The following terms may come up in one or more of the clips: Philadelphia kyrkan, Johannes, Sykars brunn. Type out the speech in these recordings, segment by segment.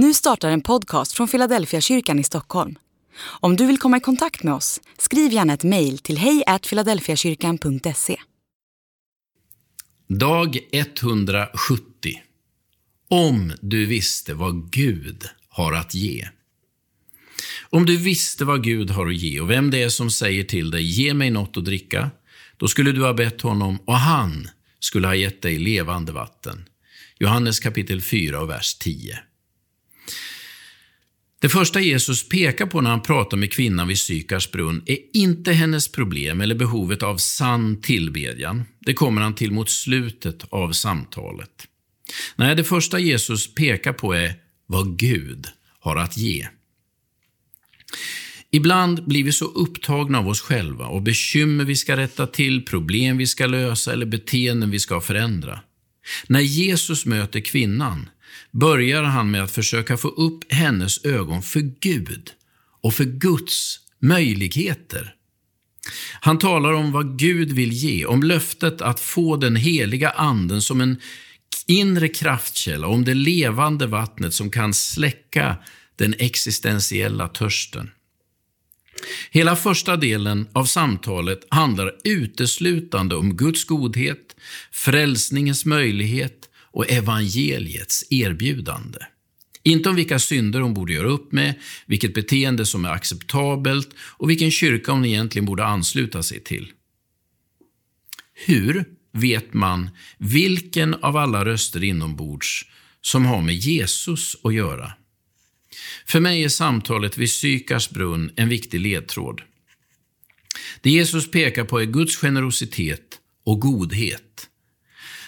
Nu startar en podcast från Philadelphia kyrkan i Stockholm. Om du vill komma i kontakt med oss, skriv gärna ett mejl till hej@philadelphiakyrkan.se. Dag 170. Om du visste vad Gud har att ge. Om du visste vad Gud har att ge och vem det är som säger till dig, ge mig något att dricka, då skulle du ha bett honom och han skulle ha gett dig levande vatten. Johannes kapitel 4 och vers 10. Det första Jesus pekar på när han pratar med kvinnan vid Sykars brunn är inte hennes problem eller behovet av sann tillbedjan. Det kommer han till mot slutet av samtalet. Nej, det första Jesus pekar på är vad Gud har att ge. Ibland blir vi så upptagna av oss själva och bekymmer vi ska rätta till, problem vi ska lösa eller beteenden vi ska förändra. När Jesus möter kvinnan börjar han med att försöka få upp hennes ögon för Gud och för Guds möjligheter. Han talar om vad Gud vill ge, om löftet att få den heliga anden som en inre kraftkälla, om det levande vattnet som kan släcka den existentiella törsten. Hela första delen av samtalet handlar uteslutande om Guds godhet, frälsningens möjlighet och evangeliets erbjudande. Inte om vilka synder hon borde göra upp med, vilket beteende som är acceptabelt och vilken kyrka hon egentligen borde ansluta sig till. Hur vet man vilken av alla röster inombords som har med Jesus att göra? För mig är samtalet vid Sykars brunn en viktig ledtråd. Det Jesus pekar på är Guds generositet och godhet.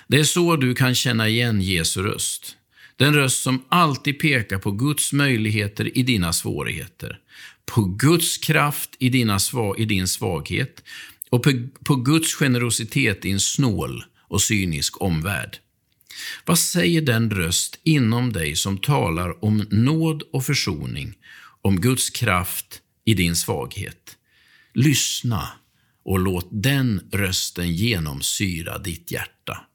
Det är så du kan känna igen Jesu röst. Den röst som alltid pekar på Guds möjligheter i dina svårigheter, på Guds kraft i din svaghet och på Guds generositet i en snål och cynisk omvärld. Vad säger den röst inom dig som talar om nåd och försoning, om Guds kraft i din svaghet? Lyssna och låt den rösten genomsyra ditt hjärta.